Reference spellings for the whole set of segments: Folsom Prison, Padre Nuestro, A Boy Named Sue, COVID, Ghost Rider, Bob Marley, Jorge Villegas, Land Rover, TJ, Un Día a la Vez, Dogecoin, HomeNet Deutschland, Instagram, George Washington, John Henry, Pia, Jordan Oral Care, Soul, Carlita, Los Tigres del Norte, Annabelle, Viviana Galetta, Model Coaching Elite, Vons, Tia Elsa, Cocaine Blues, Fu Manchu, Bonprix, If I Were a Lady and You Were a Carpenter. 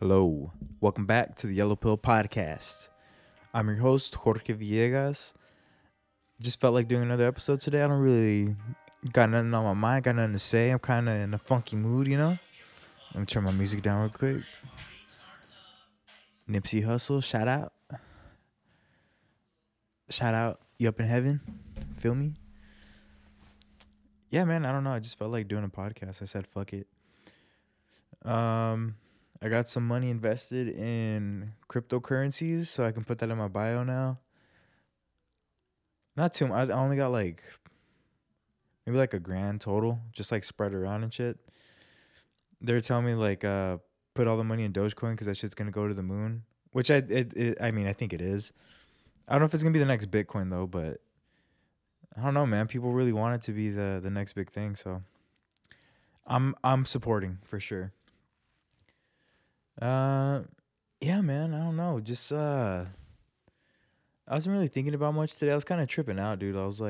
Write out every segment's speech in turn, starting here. Hello, welcome back to the Yellow Pill Podcast. I'm your host, Jorge Villegas. Just felt like doing another episode today. I don't really got nothing on my mind, got nothing to say. I'm kind of in a funky mood, you know? Let me turn my music down real quick. Nipsey Hussle, shout out. Shout out, you up in heaven? Feel me? Yeah, man, I don't know. I just felt like doing a podcast. I said, fuck it. I got some money invested in cryptocurrencies, so I can put that in my bio now. Not too much. I only got maybe a grand total, just like spread around and shit. They're telling me put all the money in Dogecoin because that shit's gonna go to the moon, which I think it is. I don't know if it's gonna be the next Bitcoin though, but I don't know, man. People really want it to be the next big thing, so I'm supporting for sure. Yeah, man, I don't know. Just, I wasn't really thinking about much today. I was kind of tripping out, dude. I was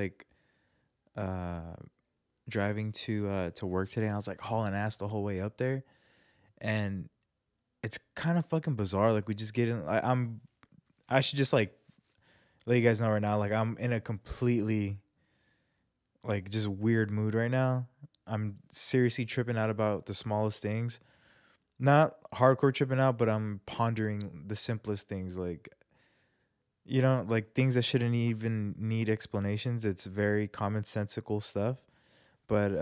driving to work today, and I was hauling ass the whole way up there. And it's kind of fucking bizarre. We just get in, I should just let you guys know right now, I'm in a completely just weird mood right now. I'm seriously tripping out about the smallest things. Not hardcore tripping out, but I'm pondering the simplest things, things that shouldn't even need explanations. It's very commonsensical stuff, but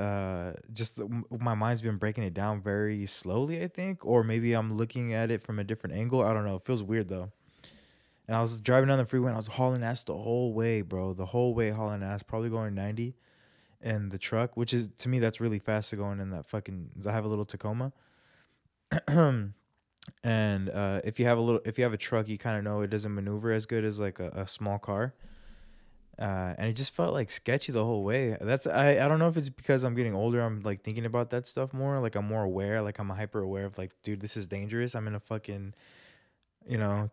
just my mind's been breaking it down very slowly, I think, or maybe I'm looking at it from a different angle. I don't know. It feels weird though. And I was driving down the freeway and I was hauling ass the whole way, bro. The whole way hauling ass, probably going 90 in the truck, which is, to me, that's really fast to going in that fucking. I have a little Tacoma. And if you have a truck, you kind of know it doesn't maneuver as good as a small car, and it just felt sketchy the whole way. That's I don't know if it's because I'm getting older, I'm thinking about that stuff more, I'm more aware, I'm hyper aware of dude, this is dangerous. I'm in a fucking, a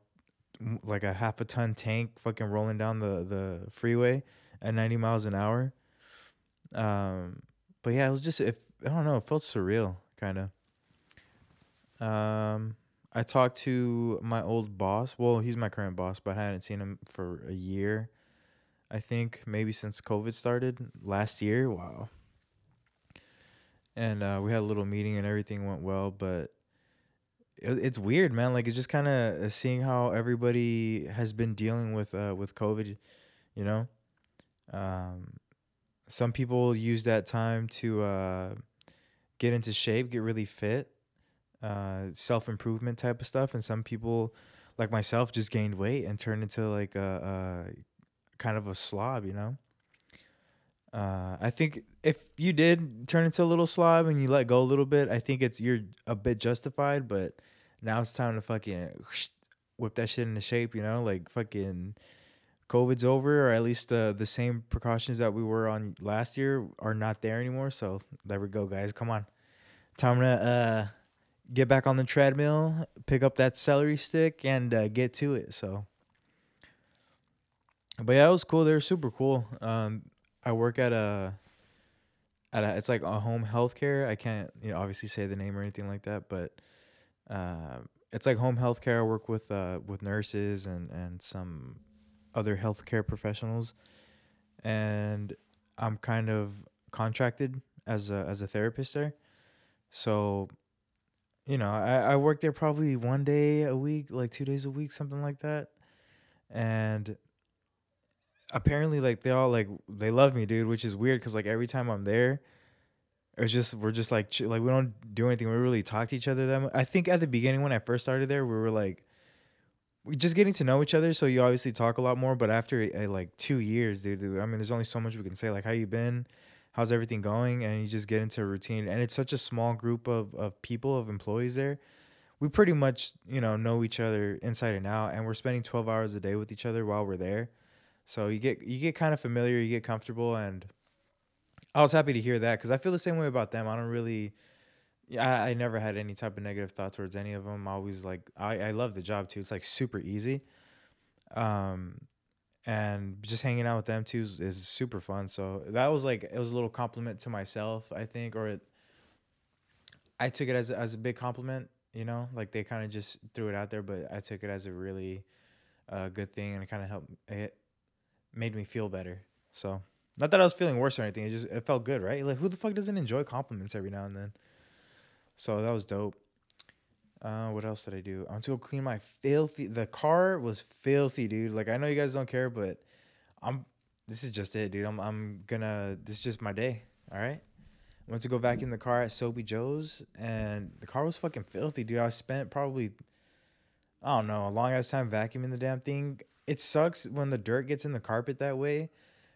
half a ton tank fucking rolling down the freeway at 90 miles an hour. But yeah, it was just, I don't know, it felt surreal kind of. I talked to my old boss. Well, he's my current boss, but I hadn't seen him for a year, I think, maybe since COVID started last year. Wow. And we had a little meeting and everything went well, but it's weird, man. It's just kind of seeing how everybody has been dealing with COVID, you know. Some people use that time to get into shape, get really fit. Self-improvement type of stuff, and some people like myself just gained weight and turned into a kind of a slob, you know. I think if you did turn into a little slob and you let go a little bit, I think you're a bit justified, but now it's time to fucking whip that shit into shape, you know. Fucking COVID's over, or at least the same precautions that we were on last year are not there anymore, so there we go, guys. Come on, time to get back on the treadmill, pick up that celery stick, and get to it. So, but yeah, it was cool. They were super cool. I work at a it's a home healthcare. I can't obviously say the name or anything like that, but it's home healthcare. I work with nurses and some other healthcare professionals, and I'm kind of contracted as a therapist there, so. I work there probably one day a week, 2 days a week, something like that. And apparently, they all, they love me, dude, which is weird because, every time I'm there, it's just, we're just, we don't do anything. We really talk to each other that much. I think at the beginning when I first started there, we were, we're just getting to know each other, so you obviously talk a lot more. But after, 2 years, dude, I mean, there's only so much we can say, how you been? How's everything going? And you just get into a routine. And it's such a small group of people, of employees there. We pretty much, know each other inside and out. And we're spending 12 hours a day with each other while we're there. So you get kind of familiar, you get comfortable. And I was happy to hear that because I feel the same way about them. I don't really, I never had any type of negative thought towards any of them. I always I love the job too. It's super easy. And just hanging out with them too is super fun. So that was it was a little compliment to myself, I think, or I took it as a big compliment. you know? Like, they kind of just threw it out there, but I took it as a really good thing, and it kind of helped. It made me feel better. So, not that I was feeling worse or anything. It felt good, right? Like, who the fuck doesn't enjoy compliments every now and then? So, that was dope. What else did I do? I went to go clean my filthy... The car was filthy, dude. Like, I know you guys don't care, but I'm... This is just it, dude. I'm gonna... This is just my day, all right? I went to go vacuum the car at Soapy Joe's, and the car was fucking filthy, dude. I spent probably, I don't know, a long-ass time vacuuming the damn thing. It sucks when the dirt gets in the carpet that way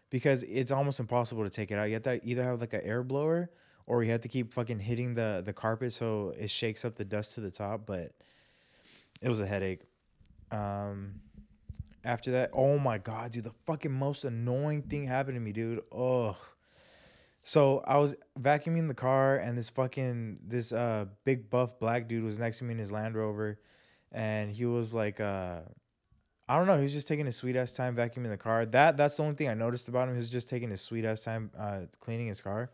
because it's almost impossible to take it out. You have to either have, like, an air blower or you have to keep fucking hitting the carpet so it shakes up the dust to the top, but it was a headache. After that, oh, my God, dude, the fucking most annoying thing happened to me, dude. Ugh. So I was vacuuming the car, and this big buff black dude was next to me in his Land Rover, and he was like, I don't know, he was just taking his sweet ass time vacuuming the car. That's the only thing I noticed about him. He was just taking his sweet ass time cleaning his car.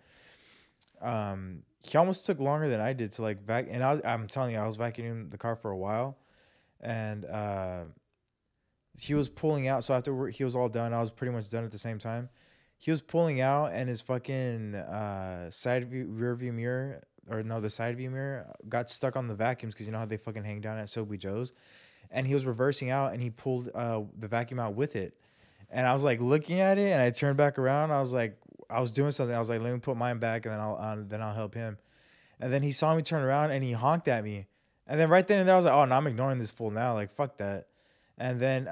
He almost took longer than I did to like vacuum, and I'm telling you, I was vacuuming the car for a while, and he was pulling out. So after he was all done, I was pretty much done at the same time. He was pulling out, and his fucking the side view mirror got stuck on the vacuums because you know how they fucking hang down at Soapy Joe's, and he was reversing out, and he pulled the vacuum out with it, and I was like looking at it, and I turned back around. I was like, I was doing something. I was like, let me put mine back, and then I'll help him, and then he saw me turn around, and he honked at me, and then right then and there I was like, oh no, I'm ignoring this fool now, like fuck that, and then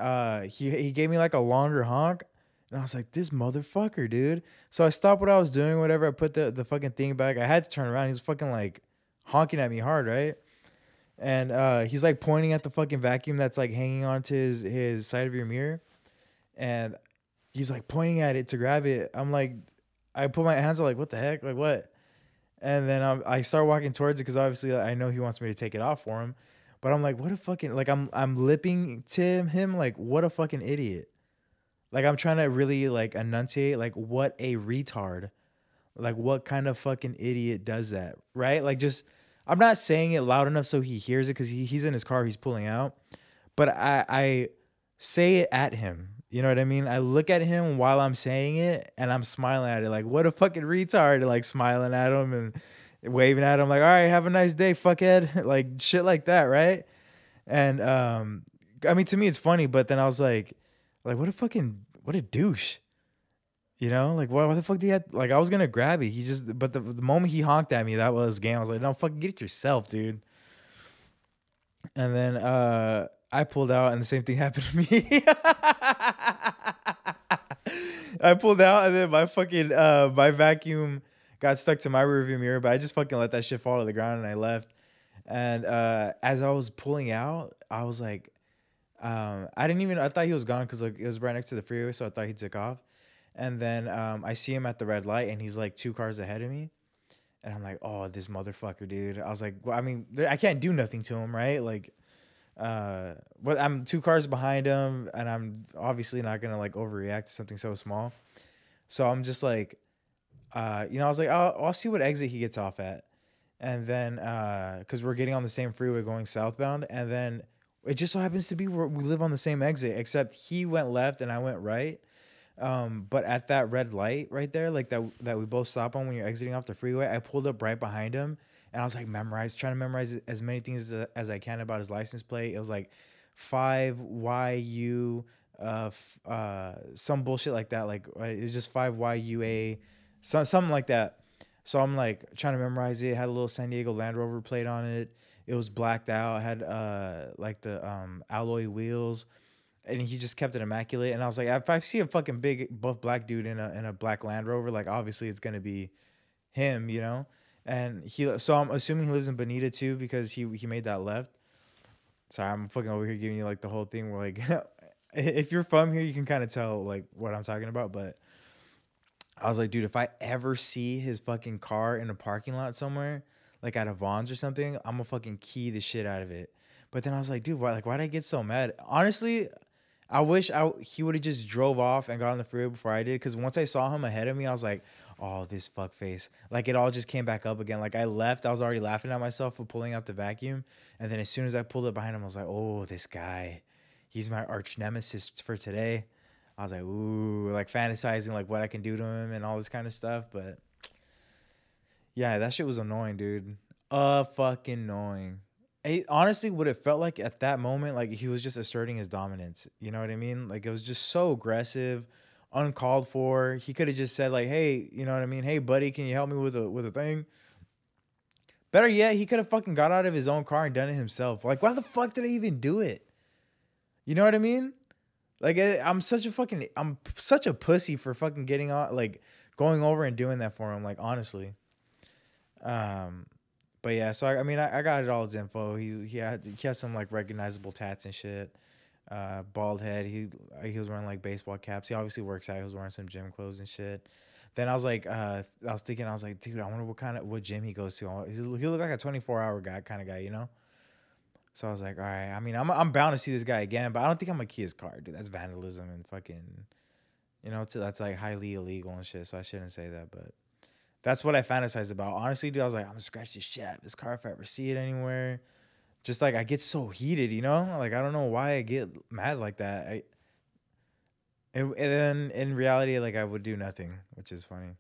he gave me like a longer honk. And I was like, this motherfucker, dude. So I stopped what I was doing, whatever. I put the fucking thing back. I had to turn around. He was fucking, like, honking at me hard, right? And he's, like, pointing at the fucking vacuum that's, like, hanging onto his side of your mirror. And he's, like, pointing at it to grab it. I'm, like, I put my hands up, like, what the heck? Like, what? And then I start walking towards it because, obviously, like, I know he wants me to take it off for him. But I'm, like, what a fucking, like, I'm lipping to him, like, what a fucking idiot. Like, I'm trying to really, like, enunciate, like, what a retard. Like, what kind of fucking idiot does that, right? Like, just, I'm not saying it loud enough so he hears it because he's in his car, he's pulling out. But I say it at him, you know what I mean? I look at him while I'm saying it, and I'm smiling at it. Like, what a fucking retard, and, like, smiling at him and waving at him. Like, all right, have a nice day, fuckhead. Like, shit like that, right? And, I mean, to me, it's funny, but then I was like... Like, what a douche, you know? Like, why the fuck did he have, like, I was going to grab it. But the moment he honked at me, that was game. I was like, no, fucking get it yourself, dude. And then I pulled out, and the same thing happened to me. I pulled out, and then my fucking, my vacuum got stuck to my rearview mirror, but I just fucking let that shit fall to the ground, and I left. And as I was pulling out, I was like, I thought he was gone because like it was right next to the freeway, so I thought he took off. And then I see him at the red light, and he's like two cars ahead of me, and I'm like, oh, this motherfucker, dude. I was like, well, I mean, I can't do nothing to him, right? Like, but I'm two cars behind him, and I'm obviously not gonna like overreact to something so small. So I'm just like, you know, I was like, I'll see what exit he gets off at, and then because we're getting on the same freeway going southbound, and then. It just so happens to be where we live on the same exit, except he went left and I went right. But at that red light right there, like that we both stop on when you're exiting off the freeway, I pulled up right behind him, and I was like trying to memorize as many things as I can about his license plate. It was like 5YU, some bullshit like that. Like it was just 5YUA, something like that. So I'm like trying to memorize it. It had a little San Diego Land Rover plate on it. It was blacked out, had like the alloy wheels, and he just kept it immaculate. And I was like, if I see a fucking big buff black dude in a black Land Rover, like obviously it's gonna be him, you know. And so I'm assuming he lives in Bonita too because he made that left. Sorry, I'm fucking over here giving you like the whole thing. Where like, if you're from here, you can kind of tell like what I'm talking about. But I was like, dude, if I ever see his fucking car in a parking lot somewhere. Like at a Vons or something, I'm gonna fucking key the shit out of it. But then I was like, dude, why did I get so mad? Honestly, I wish he would have just drove off and got on the freeway before I did. Because once I saw him ahead of me, I was like, oh, this fuckface. Like, it all just came back up again. Like, I left. I was already laughing at myself for pulling out the vacuum. And then as soon as I pulled it behind him, I was like, oh, this guy. He's my arch nemesis for today. I was like, ooh, like fantasizing, like what I can do to him and all this kind of stuff. But yeah, that shit was annoying, dude. Fucking annoying. It, honestly, what it felt like at that moment, like he was just asserting his dominance. You know what I mean? Like it was just so aggressive, uncalled for. He could have just said like, hey, you know what I mean? Hey, buddy, can you help me with a thing? Better yet, he could have fucking got out of his own car and done it himself. Like, why the fuck did I even do it? You know what I mean? Like I'm such a pussy for fucking getting on, like going over and doing that for him. Like honestly, but yeah. So I mean I got it all his info. He had some like recognizable tats and shit. Bald head. He was wearing like baseball caps. He obviously works out. He was wearing some gym clothes and shit. Then I was like, I was thinking, dude, I wonder what gym he goes to. He looked like a 24-hour guy kind of guy, you know. So I was like, all right, I mean, I'm bound to see this guy again, but I don't think I'm going to key his car, dude. That's vandalism and fucking, you know, that's like highly illegal and shit, so I shouldn't say that, but that's what I fantasized about. Honestly, dude, I was like, I'm going to scratch this shit out of this car if I ever see it anywhere. Just like, I get so heated, you know? Like, I don't know why I get mad like that. And then in reality, like, I would do nothing, which is funny.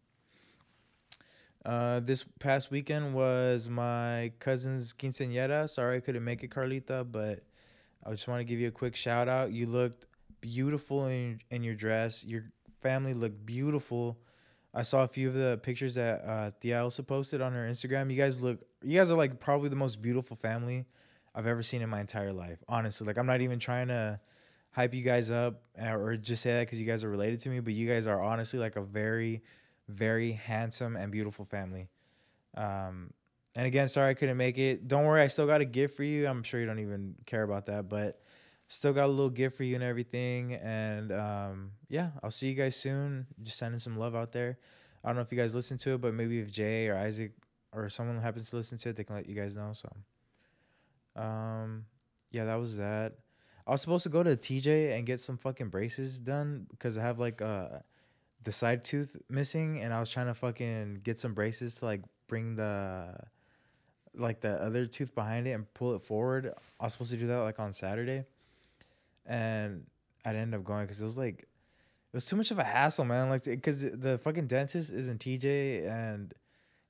This past weekend was my cousin's quinceañera. Sorry I couldn't make it, Carlita, but I just want to give you a quick shout out. You looked beautiful in your dress. Your family looked beautiful. I saw a few of the pictures that Tia Elsa posted on her Instagram. You guys are like probably the most beautiful family I've ever seen in my entire life. Honestly, like I'm not even trying to hype you guys up or just say that because you guys are related to me, but you guys are honestly like a very, very handsome and beautiful family. And again, sorry I couldn't make it. Don't worry, I still got a gift for you. I'm sure you don't even care about that, but still got a little gift for you and everything. And yeah, I'll see you guys soon. Just sending some love out there. I don't know if you guys listen to it, but maybe if Jay or Isaac or someone happens to listen to it, they can let you guys know. So yeah, that was that. I was supposed to go to TJ and get some fucking braces done because I have like the side tooth missing, and I was trying to fucking get some braces to like bring the other tooth behind it and pull it forward. I was supposed to do that like on Saturday, and I'd end up going because it was too much of a hassle, man. Like because the fucking dentist is in TJ, and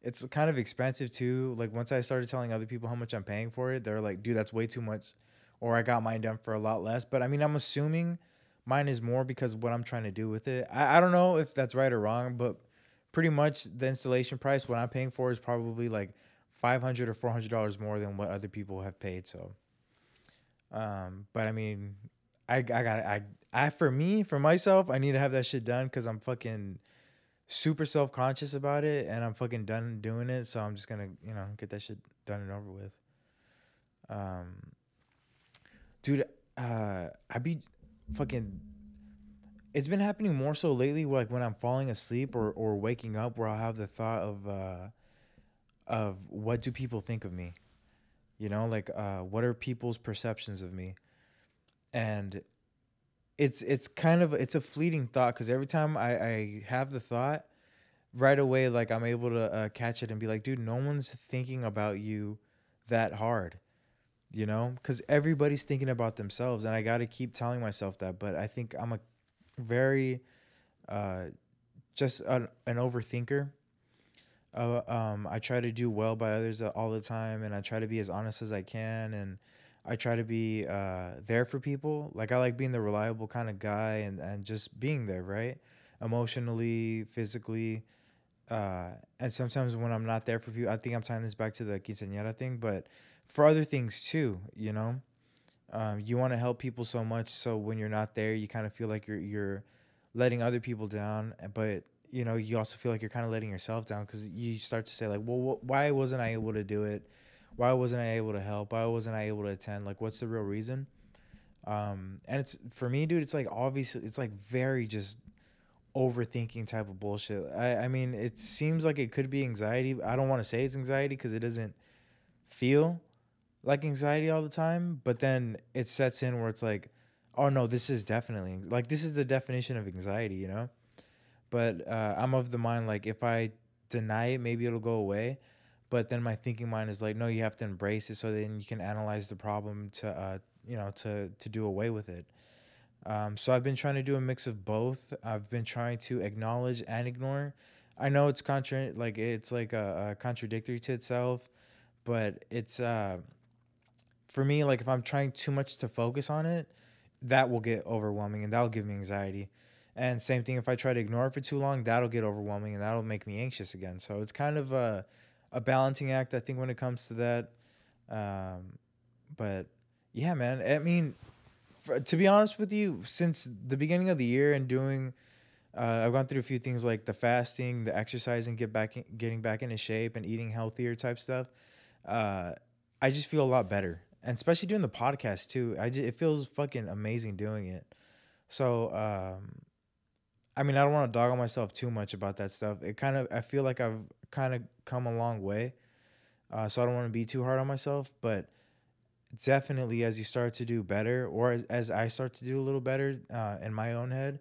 it's kind of expensive too. Like once I started telling other people how much I'm paying for it, they're like, dude, that's way too much, or I got mine done for a lot less. But I mean, I'm assuming mine is more because what I'm trying to do with it. I don't know if that's right or wrong, but pretty much the installation price, what I'm paying for, is probably like $500 or $400 more than what other people have paid. So, but I mean, for myself, I need to have that shit done because I'm fucking super self-conscious about it and I'm fucking done doing it. So I'm just gonna, you know, get that shit done and over with. Dude, it's been happening more so lately, like when I'm falling asleep or waking up, where I'll have the thought of what do people think of me, you know, like what are people's perceptions of me. And it's a fleeting thought because every time I have the thought, right away, like I'm able to catch it and be like, dude, no one's thinking about you that hard. You know, because everybody's thinking about themselves, and I got to keep telling myself that. But I think I'm a very just an overthinker. I try to do well by others all the time, and I try to be as honest as I can, and I try to be there for people. Like I like being the reliable kind of guy, and just being there, right? Emotionally, physically, and sometimes when I'm not there for people, I think I'm tying this back to the quinceañera thing, but for other things too, you know, you want to help people so much. So when you're not there, you kind of feel like you're letting other people down, but you know, you also feel like you're kind of letting yourself down because you start to say like, well, why wasn't I able to do it? Why wasn't I able to help? Why wasn't I able to attend? Like, what's the real reason? And it's for me, dude, it's like, obviously it's like very just overthinking type of bullshit. I mean, it seems like it could be anxiety. I don't want to say it's anxiety because it doesn't feel like anxiety all the time, but then it sets in where it's like, oh no, this is definitely like, this is the definition of anxiety, you know? But I'm of the mind, like, if I deny it, maybe it'll go away. But then my thinking mind is like, no, you have to embrace it so then you can analyze the problem to, you know, to do away with it. So I've been trying to do a mix of both. I've been trying to acknowledge and ignore. I know it's contradictory to itself, but it's for me, like, if I'm trying too much to focus on it, that will get overwhelming and that'll give me anxiety. And same thing, if I try to ignore it for too long, that'll get overwhelming and that'll make me anxious again. So it's kind of a balancing act, I think, when it comes to that. But yeah, man, I mean, to be honest with you, since the beginning of the year and doing, I've gone through a few things like the fasting, the exercising, getting back into shape and eating healthier type stuff. I just feel a lot better. And especially doing the podcast too. It feels fucking amazing doing it. So, I mean, I don't want to dog on myself too much about that stuff. I feel like I've kind of come a long way. So I don't want to be too hard on myself, but definitely as you start to do better, or as I start to do a little better in my own head,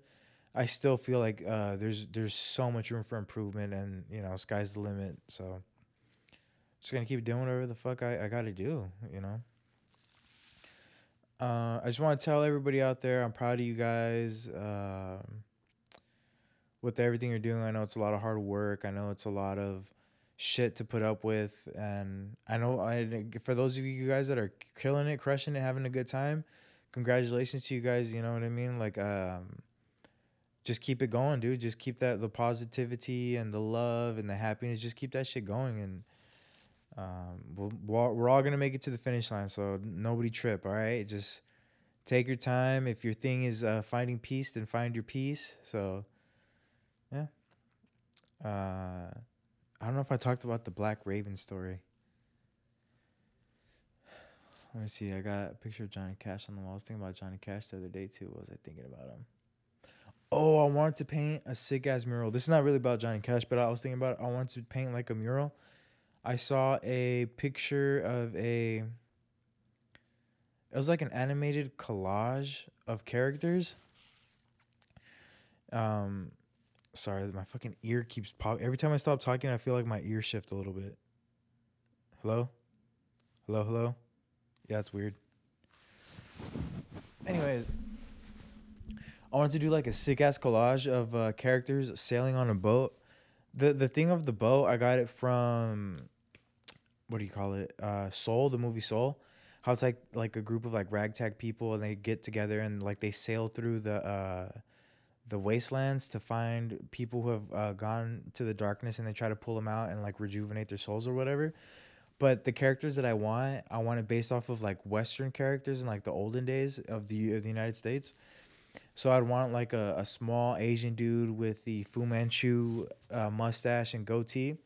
I still feel like there's so much room for improvement, and, you know, sky's the limit. So just going to keep doing whatever the fuck I got to do, you know. I just want to tell everybody out there, I'm proud of you guys with everything you're doing. I know it's a lot of hard work. I know it's a lot of shit to put up with. And I know for those of you guys that are killing it, crushing it, having a good time, congratulations to you guys. You know what I mean? Like, just keep it going, dude. Just keep the positivity and the love and the happiness. Just keep that shit going. And we're all gonna make it to the finish line, so nobody trip. All right, just take your time. If your thing is finding peace, then find your peace. So yeah, I don't know if I talked about the Black Raven story. Let me see. I got a picture of Johnny Cash on the wall. I was thinking about Johnny Cash the other day too. What was I thinking about him? Oh, I wanted to paint a sick ass mural. This is not really about Johnny Cash, but I was thinking about it. I wanted to paint like a mural. I saw a picture of it was like an animated collage of characters. Sorry, my fucking ear keeps popping. Every time I stop talking, I feel like my ear shift a little bit. Hello? Yeah, it's weird. Anyways, I wanted to do like a sick-ass collage of characters sailing on a boat. The thing of the boat, I got it from, what do you call it? Soul, the movie Soul. How it's like a group of like ragtag people, and they get together and like they sail through the wastelands to find people who have gone to the darkness, and they try to pull them out and like rejuvenate their souls or whatever. But the characters that I want it based off of like Western characters and like the olden days of the United States. So I'd want like a small Asian dude with the Fu Manchu mustache and goatee,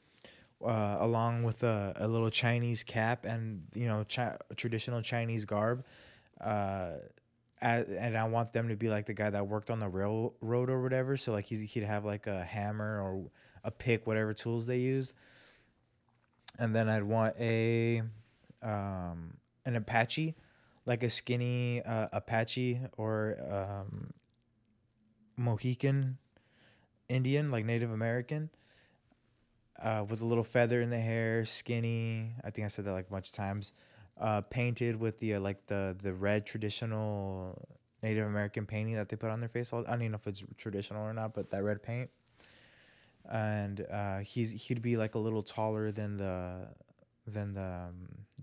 along with a little Chinese cap and, you know, traditional Chinese garb. And I want them to be like the guy that worked on the railroad or whatever. So like he'd have like a hammer or a pick, whatever tools they used. And then I'd want an Apache. Like a skinny Apache or Mohican Indian, like Native American, with a little feather in the hair, skinny. I think I said that like a bunch of times. Painted with the red traditional Native American painting that they put on their face. I don't even know if it's traditional or not, but that red paint. And he'd be like a little taller than the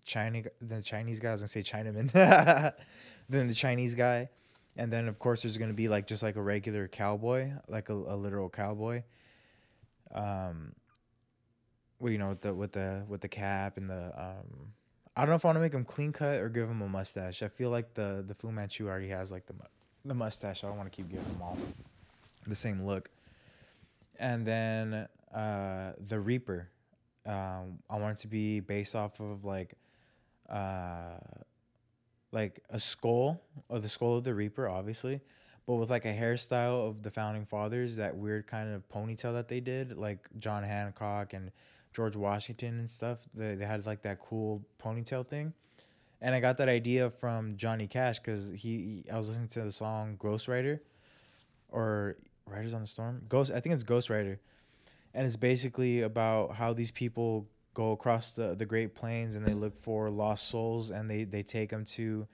Chinese guy. I was gonna say Chinaman. Then the Chinese guy, and then of course there's gonna be like just like a regular cowboy, like a literal cowboy. Well, you know, with the cap and the I don't know if I want to make him clean cut or give him a mustache. I feel like the Fu Manchu already has like the mustache. So I don't want to keep giving them all the same look. And then the Reaper. I want it to be based off of like a skull, or the skull of the Reaper, obviously, but with like a hairstyle of the founding fathers, that weird kind of ponytail that they did, like John Hancock and George Washington and stuff. They had like that cool ponytail thing, and I got that idea from Johnny Cash because I was listening to the song Ghost Rider, or Riders on the Storm? I think it's Ghost Rider. And it's basically about how these people go across the Great Plains and they look for lost souls, and they take them to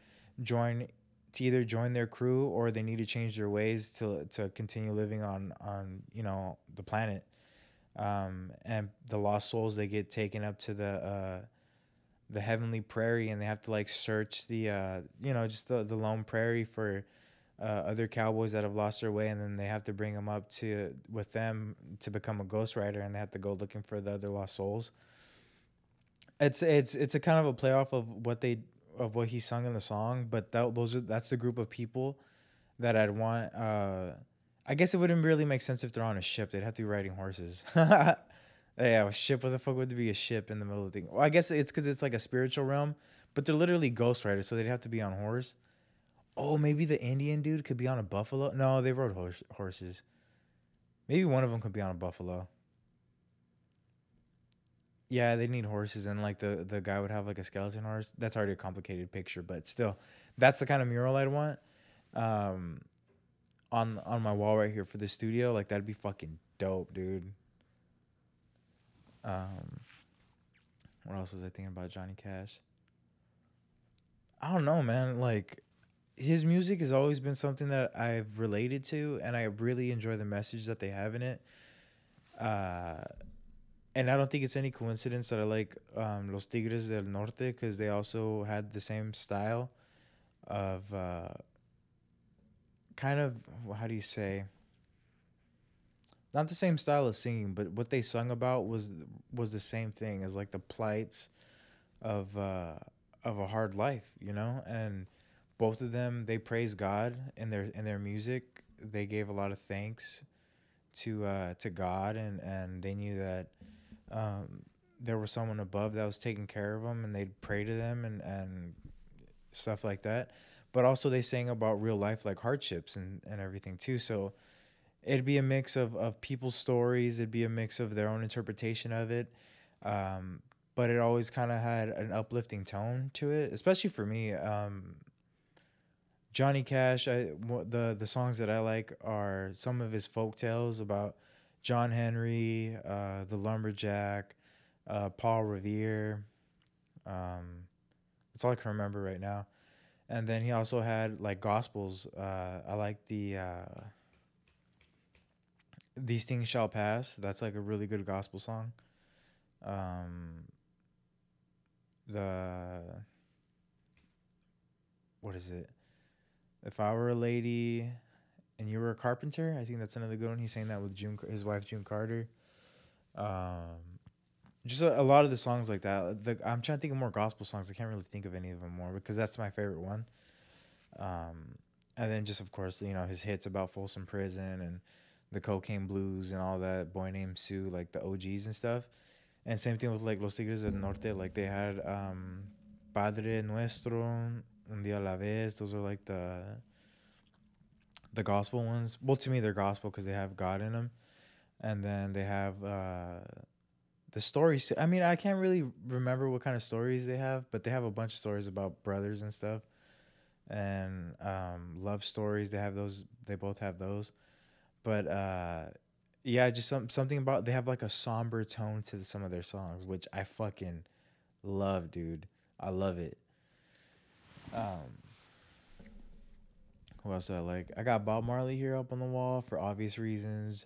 either join their crew, or they need to change their ways to continue living on the planet. And the lost souls, they get taken up to the heavenly prairie, and they have to like search the lone prairie for other cowboys that have lost their way, and then they have to bring them up with them to become a Ghost Rider, and they have to go looking for the other lost souls. It's a kind of a playoff of what he sung in the song, but that's the group of people that I'd want. I guess it wouldn't really make sense if they're on a ship; they'd have to be riding horses. Yeah, a ship. What the fuck would be a ship in the middle of the thing? Well, I guess it's because it's like a spiritual realm, but they're literally Ghost Riders, so they'd have to be on horse. Oh, maybe the Indian dude could be on a buffalo. No, they rode horses. Maybe one of them could be on a buffalo. Yeah, they need horses, and like the guy would have like a skeleton horse. That's already a complicated picture, but still, that's the kind of mural I'd want on my wall right here for the studio. Like, that'd be fucking dope, dude. What else was I thinking about Johnny Cash? I don't know, man. Like, his music has always been something that I've related to, and I really enjoy the message that they have in it. And I don't think it's any coincidence that I like Los Tigres del Norte, because they also had the same style of kind of, how do you say, not the same style of singing, but what they sung about was the same thing as like the plights of a hard life, you know. And both of them, they praise God in their music. They gave a lot of thanks to God, and they knew that there was someone above that was taking care of them, and they'd pray to them and stuff like that. But also they sang about real life, like hardships and everything too. So it'd be a mix of people's stories. It'd be a mix of their own interpretation of it. But it always kind of had an uplifting tone to it, especially for me. Johnny Cash, the songs that I like are some of his folk tales about John Henry, the lumberjack, Paul Revere. That's all I can remember right now. And then he also had like gospels. I like the... These Things Shall Pass. That's like a really good gospel song. What is it? If I Were a Lady and You Were a Carpenter. I think that's another good one. He sang that with his wife, June Carter. Just a lot of the songs like that. I'm trying to think of more gospel songs. I can't really think of any of them more, because that's my favorite one. And then just, of course, you know, his hits about Folsom Prison and the Cocaine Blues and all that, Boy Named Sue, like the OGs and stuff. And same thing with like Los Tigres del Norte. Like they had Padre Nuestro, Un Día a la Vez. Those are like the gospel ones. Well, to me, they're gospel because they have God in them. And then they have the stories. I mean, I can't really remember what kind of stories they have, but they have a bunch of stories about brothers and stuff. And love stories. They have those. They both have those. But yeah, just something about, they have like a somber tone to some of their songs, which I fucking love, dude. I love it. Who else do I like? I got Bob Marley here up on the wall for obvious reasons.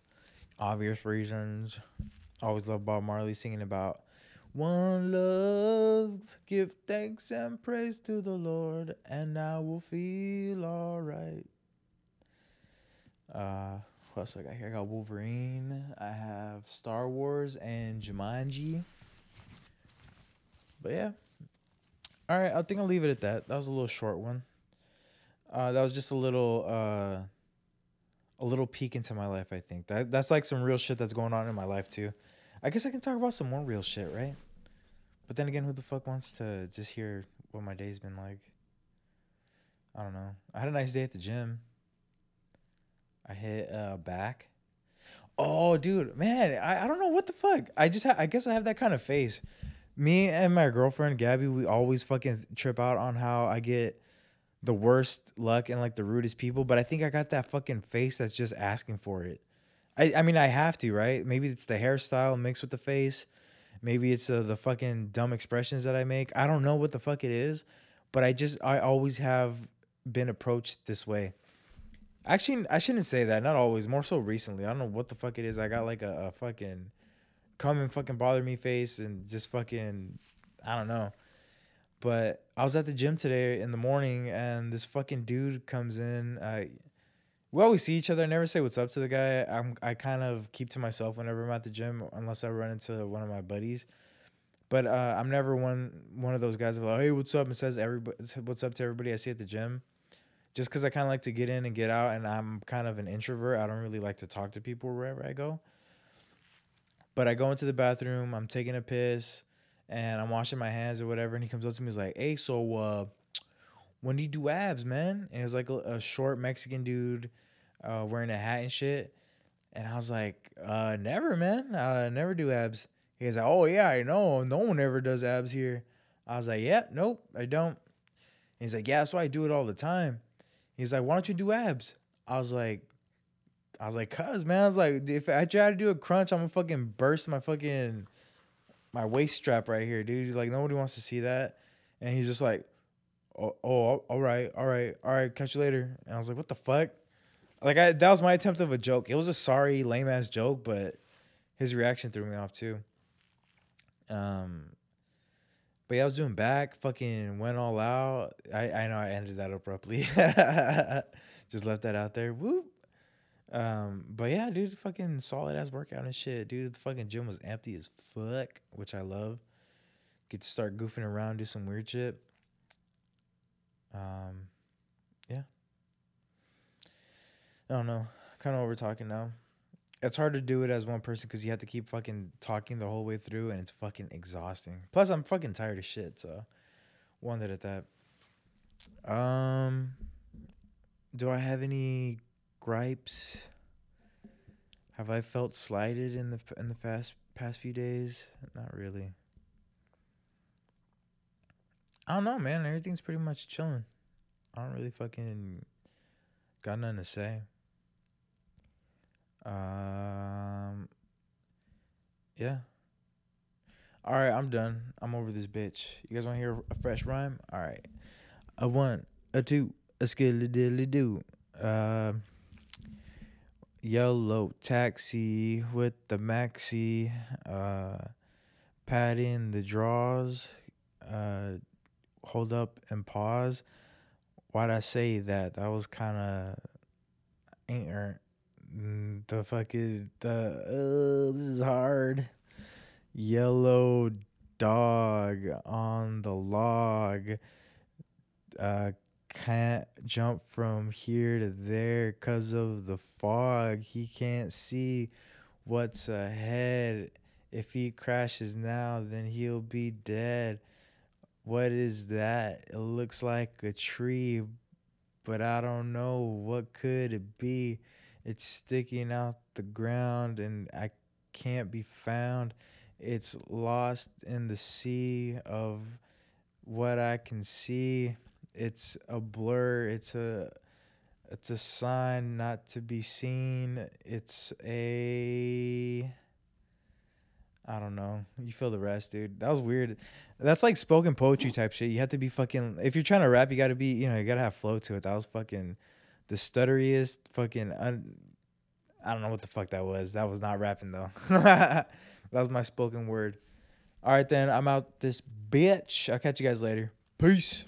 Always love Bob Marley singing about one love, give thanks and praise to the Lord, and I will feel all right. What else I got here? I got Wolverine. I have Star Wars and Jumanji. But yeah. All right. I think I'll leave it at that. That was a little short one. That was just a little peek into my life, I think. That's like some real shit that's going on in my life, too. I guess I can talk about some more real shit, right? But then again, who the fuck wants to just hear what my day's been like? I don't know. I had a nice day at the gym. I hit back. Oh, dude, man, I don't know what the fuck. I guess I have that kind of face. Me and my girlfriend, Gabby, we always fucking trip out on how I get the worst luck and like the rudest people, but I think I got that fucking face that's just asking for it. I mean, I have to, right? Maybe it's the hairstyle mixed with the face. Maybe it's the fucking dumb expressions that I make. I don't know what the fuck it is, but I always have been approached this way. Actually, I shouldn't say that. Not always. More so recently. I don't know what the fuck it is. I got like a fucking come and fucking bother me face and just fucking, I don't know. But I was at the gym today in the morning and this fucking dude comes in. We always see each other. I never say what's up to the guy. I kind of keep to myself whenever I'm at the gym unless I run into one of my buddies. But I'm never one of those guys that like, hey, what's up? And says everybody, what's up to everybody I see at the gym. Just because I kind of like to get in and get out, and I'm kind of an introvert. I don't really like to talk to people wherever I go. But I go into the bathroom, I'm taking a piss, and I'm washing my hands or whatever, and he comes up to me, he's like, hey, so when do you do abs, man? And it was like a short Mexican dude wearing a hat and shit. And I was like, never, man. I never do abs. He was like, oh, yeah, I know. No one ever does abs here. I was like, yeah, nope, I don't. And he's like, yeah, that's why I do it all the time. He's like, why don't you do abs? I was like, cuz, man. I was like, if I try to do a crunch, I'm gonna fucking burst my fucking, my waist strap right here, dude. Like, nobody wants to see that. And he's just like, oh, all right, catch you later. And I was like, what the fuck? Like, that was my attempt of a joke. It was a sorry, lame-ass joke, but his reaction threw me off, too. But yeah, I was doing back, fucking went all out. I know I ended that abruptly. Just left that out there. Whoop. But yeah, dude, fucking solid ass workout and shit. Dude, the fucking gym was empty as fuck, which I love. Get to start goofing around, do some weird shit. Yeah. I don't know. Kind of over talking now. It's hard to do it as one person because you have to keep fucking talking the whole way through, and it's fucking exhausting. Plus, I'm fucking tired as shit, so wondered at that. Do I have any gripes? Have I felt slighted in the past few days? Not really. I don't know, man. Everything's pretty much chilling. I don't really fucking got nothing to say. Yeah. All right, I'm done. I'm over this bitch. You guys want to hear a fresh rhyme? All right. A one, a two, a skilly dilly do. Yellow taxi with the maxi. Patting the draws. Hold up and pause. Why'd I say that? That was kind of ain't earned. The fucking this is hard. Yellow dog on the log. Can't jump from here to there 'cause of the fog. He can't see what's ahead. If he crashes now, then he'll be dead. What is that? It looks like a tree, but I don't know what could it be. It's sticking out the ground and I can't be found. It's lost in the sea of what I can see. It's a blur. It's a sign not to be seen. It's a... I don't know. You feel the rest, dude. That was weird. That's like spoken poetry type shit. You have to be fucking... If you're trying to rap, you got to be... You know, you got to have flow to it. That was fucking... The stutteriest fucking... I don't know what the fuck that was. That was not rapping, though. That was my spoken word. All right, then. I'm out this bitch. I'll catch you guys later. Peace.